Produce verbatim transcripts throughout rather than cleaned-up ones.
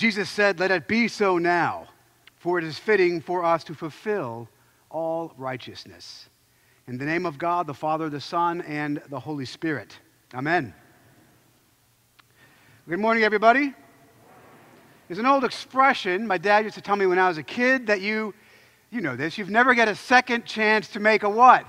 Jesus said, "Let it be so now, for it is fitting for us to fulfill all righteousness." In the name of God, the Father, the Son, and the Holy Spirit. Amen. Good morning, everybody. There's an old expression my dad used to tell me when I was a kid that you, you know this, you've never got a second chance to make a what?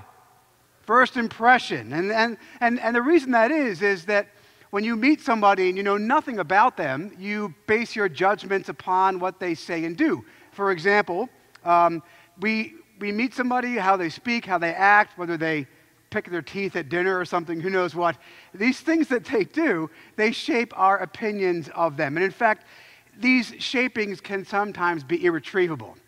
First impression. And, and, and, and the reason that is, is that when you meet somebody and you know nothing about them, you base your judgments upon what they say and do. For example, um, we, we meet somebody, how they speak, how they act, whether they pick their teeth at dinner or something, who knows what. These things that they do, they shape our opinions of them. And in fact, these shapings can sometimes be irretrievable.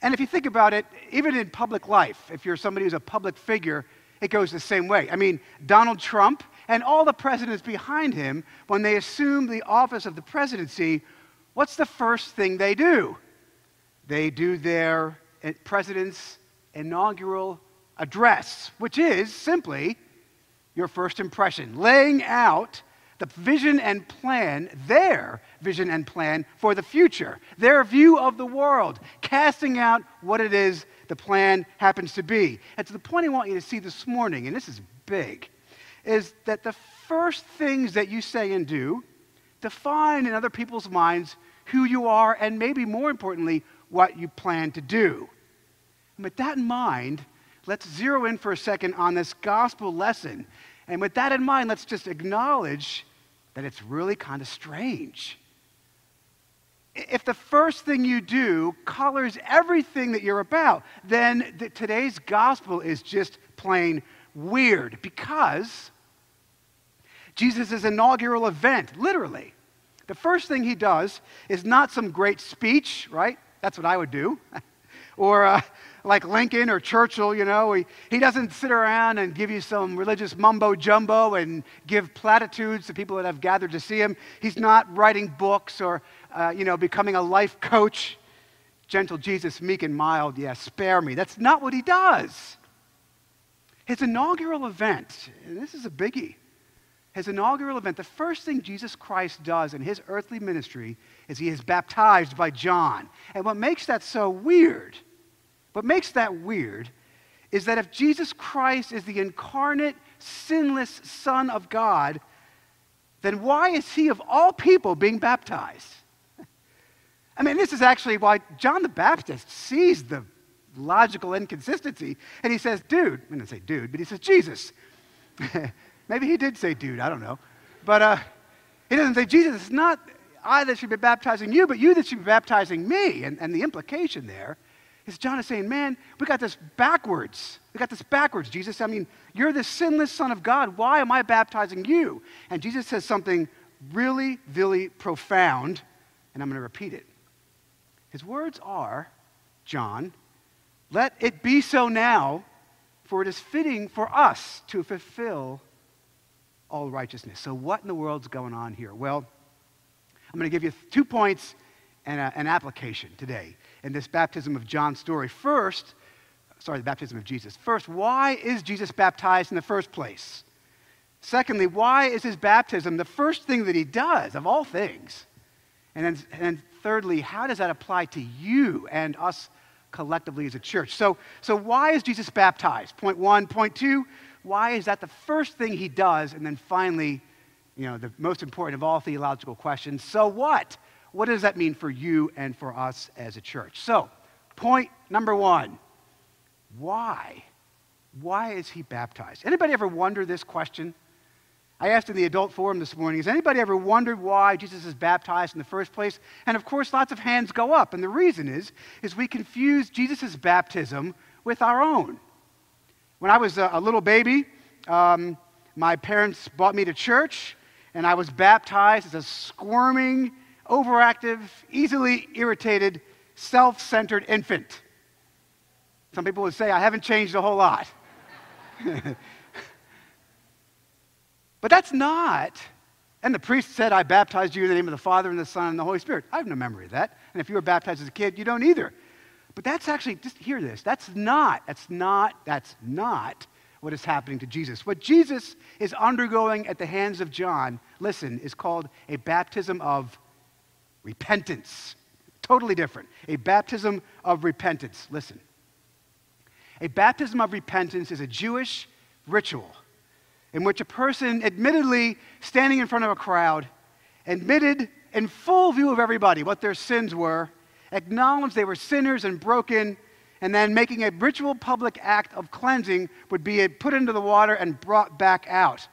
And if you think about it, even in public life, if you're somebody who's a public figure, it goes the same way. I mean, Donald Trump and all the presidents behind him, when they assume the office of the presidency, what's the first thing they do? They do their president's inaugural address, which is simply your first impression, laying out the vision and plan, their vision and plan for the future, their view of the world, casting out what it is the plan happens to be. And to the point I want you to see this morning, and this is big, is that the first things that you say and do define in other people's minds who you are and maybe more importantly, what you plan to do. And with that in mind, let's zero in for a second on this gospel lesson. And with that in mind, let's just acknowledge that it's really kind of strange. If the first thing you do colors everything that you're about, then the, today's gospel is just plain weird, because Jesus' inaugural event, literally, the first thing he does is not some great speech, right? That's what I would do. Or uh, like Lincoln or Churchill, you know, he, he doesn't sit around and give you some religious mumbo-jumbo and give platitudes to people that have gathered to see him. He's not writing books or, uh, you know, becoming a life coach. Gentle Jesus, meek and mild, yeah, spare me. That's not what he does. His inaugural event, and this is a biggie, his inaugural event, the first thing Jesus Christ does in his earthly ministry is he is baptized by John. And what makes that so weird, what makes that weird is that if Jesus Christ is the incarnate, sinless Son of God, then why is he of all people being baptized? I mean, this is actually why John the Baptist sees the logical inconsistency. And he says, dude, I didn't say dude, but he says, Jesus. Maybe he did say dude, I don't know. But uh, he doesn't say, Jesus, it's not I that should be baptizing you, but you that should be baptizing me. And, and the implication there is John is saying, man, we got this backwards. We got this backwards, Jesus. I mean, you're the sinless Son of God. Why am I baptizing you? And Jesus says something really, really profound, and I'm going to repeat it. His words are, John, let it be so now, for it is fitting for us to fulfill all righteousness. So what in the world's going on here? Well, I'm going to give you two points and a, an application today in this baptism of John story. First, sorry, the baptism of Jesus. First, why is Jesus baptized in the first place? Secondly, why is his baptism the first thing that he does, of all things? And then, and then thirdly, how does that apply to you and us collectively as a church? So, so why is Jesus baptized? Point one. Point two, why is that the first thing he does? And then finally, you know, the most important of all theological questions, so what? What does that mean for you and for us as a church? So, point number one, why? Why is he baptized? Anybody ever wonder this question? I asked in the adult forum this morning, has anybody ever wondered why Jesus is baptized in the first place? And of course, lots of hands go up. And the reason is, is we confuse Jesus' baptism with our own. When I was a little baby, um, my parents brought me to church, and I was baptized as a squirming, overactive, easily irritated, self-centered infant. Some people would say, I haven't changed a whole lot. But that's not, and the priest said, I baptized you in the name of the Father and the Son and the Holy Spirit. I have no memory of that. And if you were baptized as a kid, you don't either. But that's actually, just hear this, that's not, that's not, that's not what is happening to Jesus. What Jesus is undergoing at the hands of John, listen, is called a baptism of repentance. Totally different. A baptism of repentance. Listen. A baptism of repentance is a Jewish ritual in which a person, admittedly standing in front of a crowd, admitted in full view of everybody what their sins were, acknowledged they were sinners and broken, and then making a ritual public act of cleansing would be put into the water and brought back out.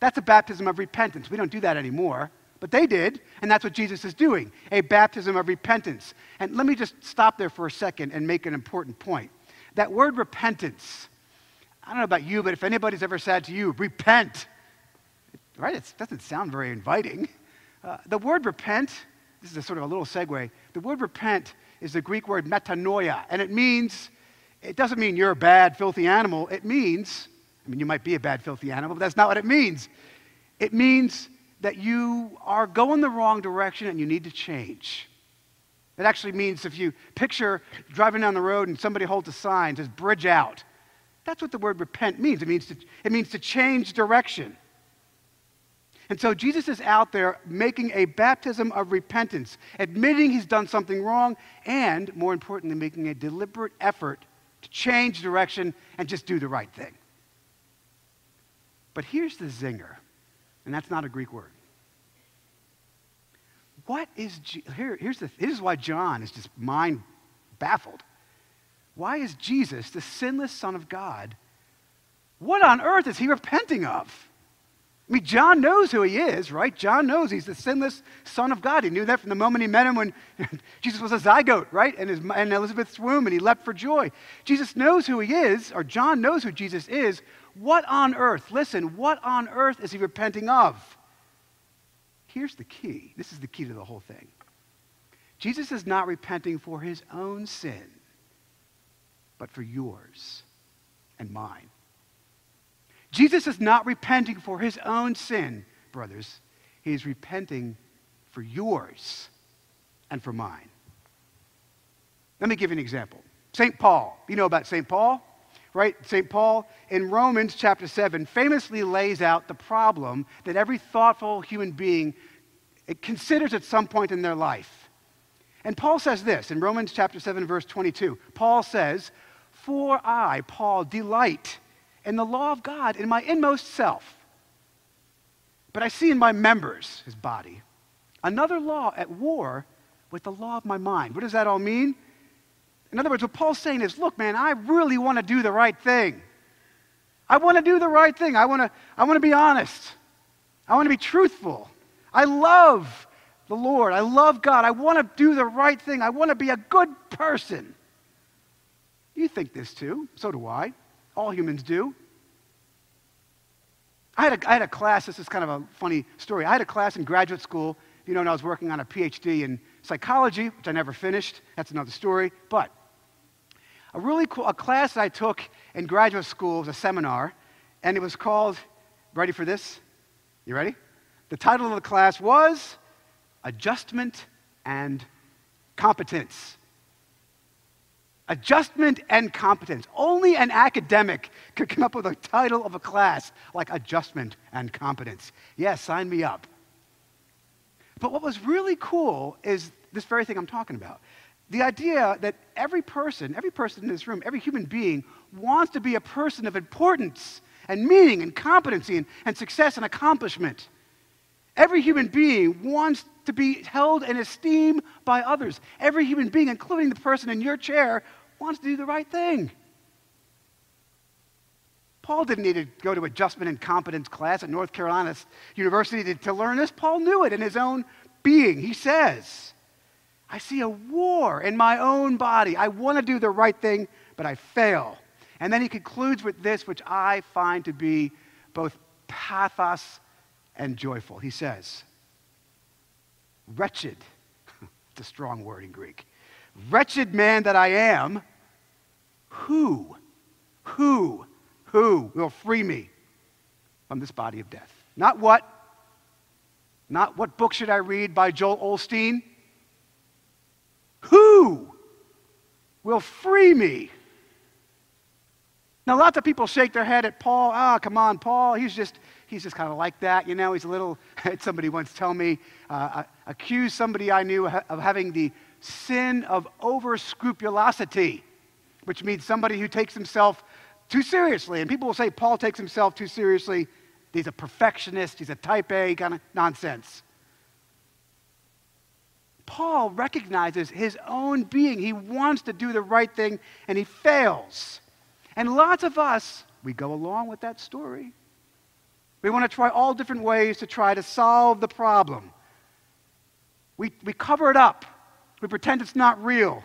That's a baptism of repentance. We don't do that anymore, but they did, and that's what Jesus is doing, a baptism of repentance. And let me just stop there for a second and make an important point. That word repentance, I don't know about you, but if anybody's ever said to you, repent, right? It doesn't sound very inviting. Uh, the word repent, this is a sort of a little segue, the word repent is the Greek word metanoia, and it means, it doesn't mean you're a bad, filthy animal. It means, I mean, you might be a bad, filthy animal, but that's not what it means. It means that you are going the wrong direction and you need to change. It actually means, if you picture driving down the road and somebody holds a sign that says, bridge out, that's what the word repent means. It means to, it means to change direction. And so Jesus is out there making a baptism of repentance, admitting he's done something wrong, and more importantly, making a deliberate effort to change direction and just do the right thing. But here's the zinger, and that's not a Greek word. What is, here, here's the, here's why John is just mind baffled. Why is Jesus, the sinless Son of God, what on earth is he repenting of? I mean, John knows who he is, right? John knows he's the sinless Son of God. He knew that from the moment he met him when Jesus was a zygote, right? And, his, and Elizabeth's womb, and he leapt for joy. Jesus knows who he is, or John knows who Jesus is. What on earth, listen, what on earth is he repenting of? Here's the key. This is the key to the whole thing. Jesus is not repenting for his own sin, but for yours and mine. Jesus is not repenting for his own sin, brothers. He is repenting for yours and for mine. Let me give you an example. Saint Paul. You know about Saint Paul, right? Saint Paul in Romans chapter seven famously lays out the problem that every thoughtful human being considers at some point in their life. And Paul says this in Romans chapter seven, verse twenty-two. Paul says, "For I, Paul, delight and the law of God in my inmost self. But I see in my members," his body, "another law at war with the law of my mind." What does that all mean? In other words, what Paul's saying is, look, man, I really want to do the right thing. I want to do the right thing. I want to, I want to be honest. I want to be truthful. I love the Lord. I love God. I want to do the right thing. I want to be a good person. You think this too. So do I. All humans do. I had, a, I had a class, this is kind of a funny story. I had a class in graduate school, you know, when I was working on a P H D in psychology, which I never finished. That's another story. But a really cool, a class I took in graduate school was a seminar, and it was called, ready for this? You ready? The title of the class was Adjustment and Competence. Adjustment and competence. Only an academic could come up with a title of a class like adjustment and competence. Yes, sign me up. But what was really cool is this very thing I'm talking about. The idea that every person, every person in this room, every human being wants to be a person of importance and meaning and competency and, and success and accomplishment. Every human being wants to be held in esteem by others. Every human being, including the person in your chair, wants to do the right thing. Paul didn't need to go to adjustment and competence class at North Carolina University to, to learn this. Paul knew it in his own being. He says, I see a war in my own body. I want to do the right thing, but I fail. And then he concludes with this, which I find to be both pathos and joyful. He says, wretched, it's a strong word in Greek, wretched man that I am, who, who, who will free me from this body of death? Not what, not what book should I read by Joel Olstein? Who will free me? Now, lots of people shake their head at Paul. Ah, oh, come on, Paul. He's just, he's just kind of like that. You know, he's a little, somebody once told me, uh, accused somebody I knew of having the sin of over-scrupulosity, which means somebody who takes himself too seriously. And people will say Paul takes himself too seriously. He's a perfectionist. He's a type A kind of nonsense. Paul recognizes his own being. He wants to do the right thing, and he fails. And lots of us, we go along with that story. We want to try all different ways to try to solve the problem. We, we cover it up. We pretend it's not real.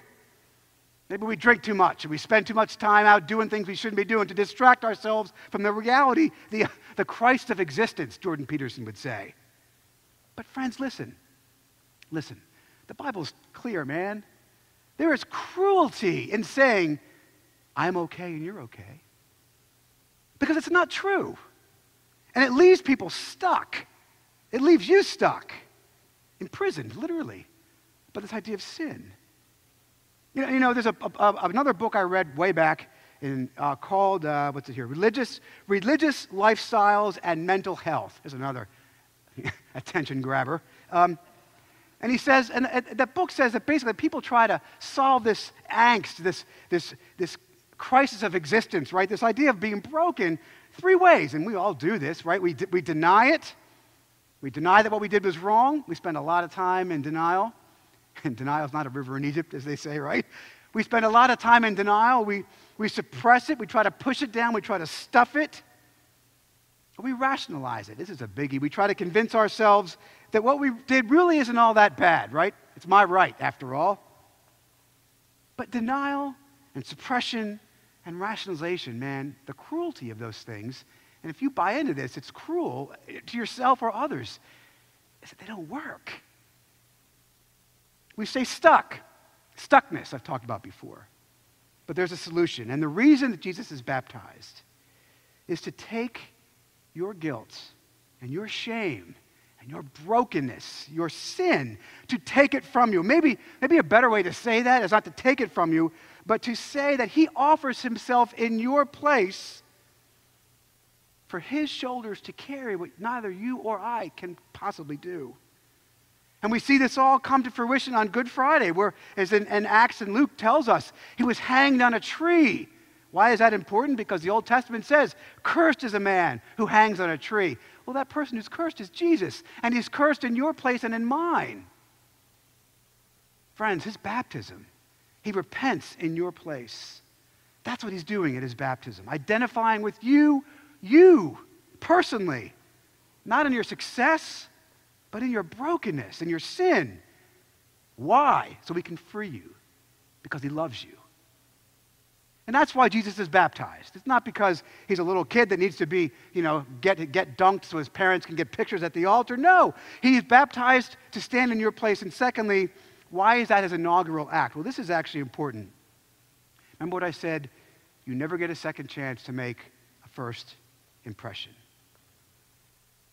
Maybe we drink too much, and we spend too much time out doing things we shouldn't be doing to distract ourselves from the reality, the, the Christ of existence, Jordan Peterson would say. But friends, listen. Listen. The Bible's clear, man. There is cruelty in saying, I'm okay and you're okay. Because it's not true. And it leaves people stuck. It leaves you stuck. Imprisoned, literally, by this idea of sin. You know, you know there's a, a, another book I read way back in, uh, called, uh, what's it here? Religious, Religious Lifestyles and Mental Health. There's another attention grabber. Um, And he says, and that book says that basically people try to solve this angst, this, this, this crisis of existence, right? This idea of being broken three ways. And we all do this, right? We, we deny it. We deny that what we did was wrong. We spend a lot of time in denial. And denial is not a river in Egypt, as they say, right? We spend a lot of time in denial. We, we suppress it. We try to push it down. We try to stuff it. We rationalize it. This is a biggie. We try to convince ourselves that what we did really isn't all that bad, right? It's my right, after all. But denial and suppression and rationalization, man, the cruelty of those things, and if you buy into this, it's cruel to yourself or others, is that they don't work. We stay stuck. Stuckness, I've talked about before. But there's a solution. And the reason that Jesus is baptized is to take your guilt and your shame and your brokenness, your sin, to take it from you. Maybe, maybe a better way to say that is not to take it from you, but to say that he offers himself in your place for his shoulders to carry what neither you or I can possibly do. And we see this all come to fruition on Good Friday, where, as in, in Acts and Luke tells us, he was hanged on a tree. Why is that important? Because the Old Testament says, cursed is a man who hangs on a tree. Well, that person who's cursed is Jesus, and he's cursed in your place and in mine. Friends, his baptism, he repents in your place. That's what he's doing at his baptism, identifying with you, you personally, not in your success, but in your brokenness, in your sin. Why? So he can free you, because he loves you. And that's why Jesus is baptized. It's not because he's a little kid that needs to be, you know, get, get dunked so his parents can get pictures at the altar. No, he's baptized to stand in your place. And secondly, why is that his inaugural act? Well, this is actually important. Remember what I said? You never get a second chance to make a first impression.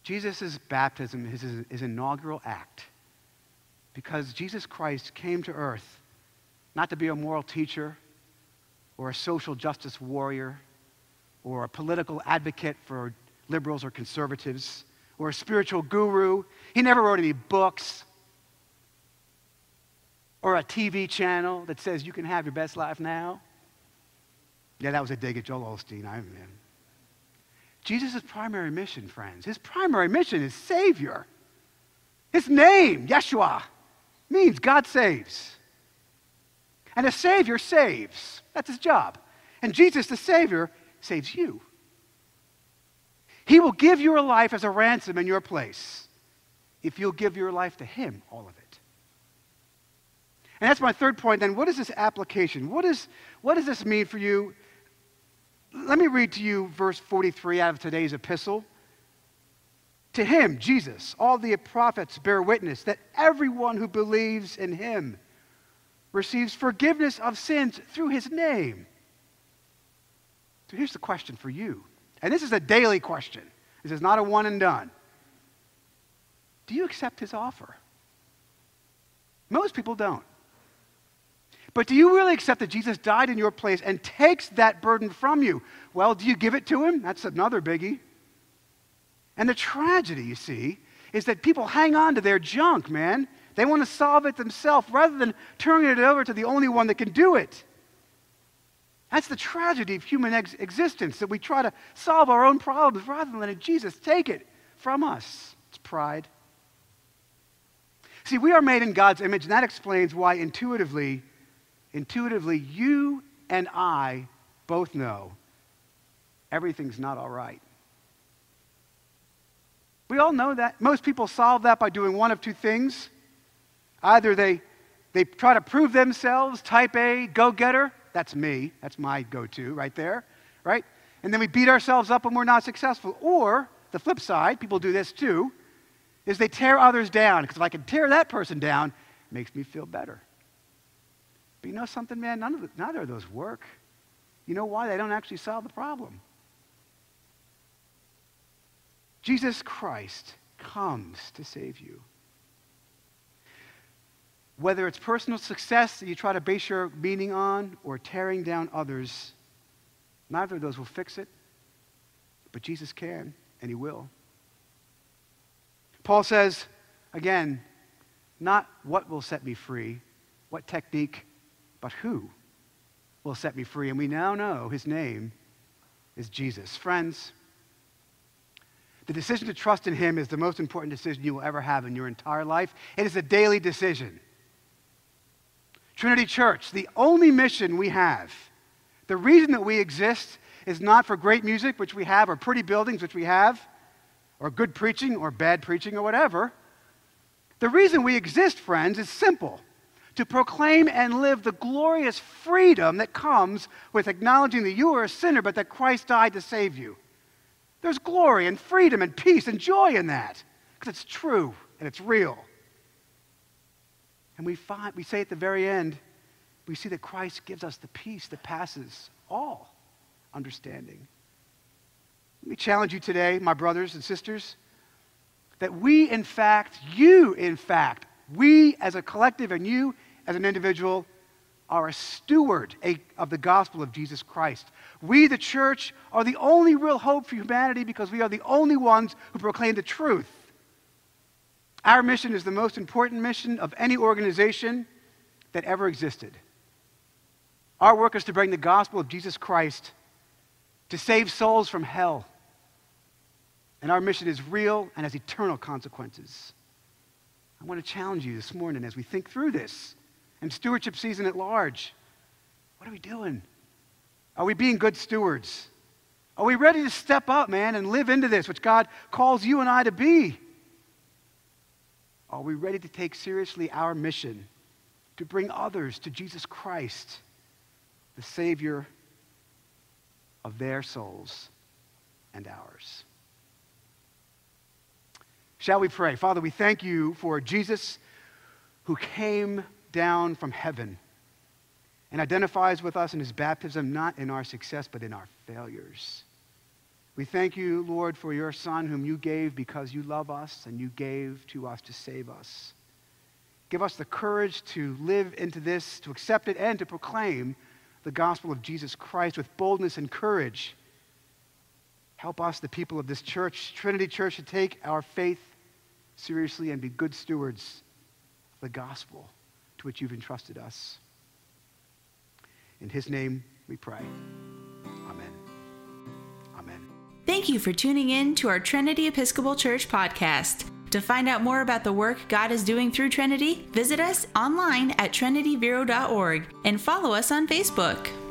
Jesus' baptism is his, his inaugural act because Jesus Christ came to earth not to be a moral teacher, or a social justice warrior, or a political advocate for liberals or conservatives, or a spiritual guru. He never wrote any books, or a T V channel that says you can have your best life now. Yeah, that was a dig at Joel Osteen. I mean, Jesus' primary mission, friends, his primary mission is Savior. His name, Yeshua, means God saves. And a Savior saves. That's his job. And Jesus, the Savior, saves you. He will give your life as a ransom in your place if you'll give your life to him, all of it. And that's my third point, then. What is this application? What, is, what does this mean for you? Let me read to you verse forty-three out of today's epistle. To him, Jesus, all the prophets bear witness that everyone who believes in him receives forgiveness of sins through his name. So here's the question for you. And this is a daily question. This is not a one and done. Do you accept his offer? Most people don't. But do you really accept that Jesus died in your place and takes that burden from you? Well, do you give it to him? That's another biggie. And the tragedy, you see, is that people hang on to their junk, man. They want to solve it themselves rather than turning it over to the only one that can do it. That's the tragedy of human ex- existence, that we try to solve our own problems rather than letting Jesus take it from us. It's pride. See, we are made in God's image, and that explains why intuitively, intuitively you and I both know everything's not all right. We all know that. Most people solve that by doing one of two things. Either they, they try to prove themselves, type A, go-getter. That's me. That's my go-to right there, right? And then we beat ourselves up when we're not successful. Or the flip side, people do this too, is they tear others down. Because if I can tear that person down, it makes me feel better. But you know something, man? None of the, neither of those work. You know why? They don't actually solve the problem. Jesus Christ comes to save you. Whether it's personal success that you try to base your meaning on or tearing down others, neither of those will fix it. But Jesus can, and he will. Paul says, again, not what will set me free, what technique, but who will set me free. And we now know his name is Jesus. Friends, the decision to trust in him is the most important decision you will ever have in your entire life. It is a daily decision. Trinity Church, the only mission we have, the reason that we exist is not for great music, which we have, or pretty buildings, which we have, or good preaching, or bad preaching, or whatever. The reason we exist, friends, is simple. To proclaim and live the glorious freedom that comes with acknowledging that you are a sinner, but that Christ died to save you. There's glory and freedom and peace and joy in that because it's true and it's real. And we find, we say at the very end, we see that Christ gives us the peace that passes all understanding. Let me challenge you today, my brothers and sisters, that we in fact, you in fact, we as a collective and you as an individual are a steward of the gospel of Jesus Christ. We, the church, are the only real hope for humanity because we are the only ones who proclaim the truth. Our mission is the most important mission of any organization that ever existed. Our work is to bring the gospel of Jesus Christ to save souls from hell. And our mission is real and has eternal consequences. I want to challenge you this morning as we think through this. And stewardship season at large. What are we doing? Are we being good stewards? Are we ready to step up, man, and live into this, which God calls you and I to be? Are we ready to take seriously our mission to bring others to Jesus Christ, the Savior of their souls and ours? Shall we pray? Father, we thank you for Jesus who came down from heaven and identifies with us in his baptism, not in our success, but in our failures. We thank you, Lord, for your Son, whom you gave because you love us and you gave to us to save us. Give us the courage to live into this, to accept it, and to proclaim the gospel of Jesus Christ with boldness and courage. Help us, the people of this church, Trinity Church, to take our faith seriously and be good stewards of the gospel which you've entrusted us. In his name we pray. Amen. Amen. Thank you for tuning in to our Trinity Episcopal Church podcast. To find out more about the work God is doing through Trinity, visit us online at trinity vero dot org and follow us on Facebook.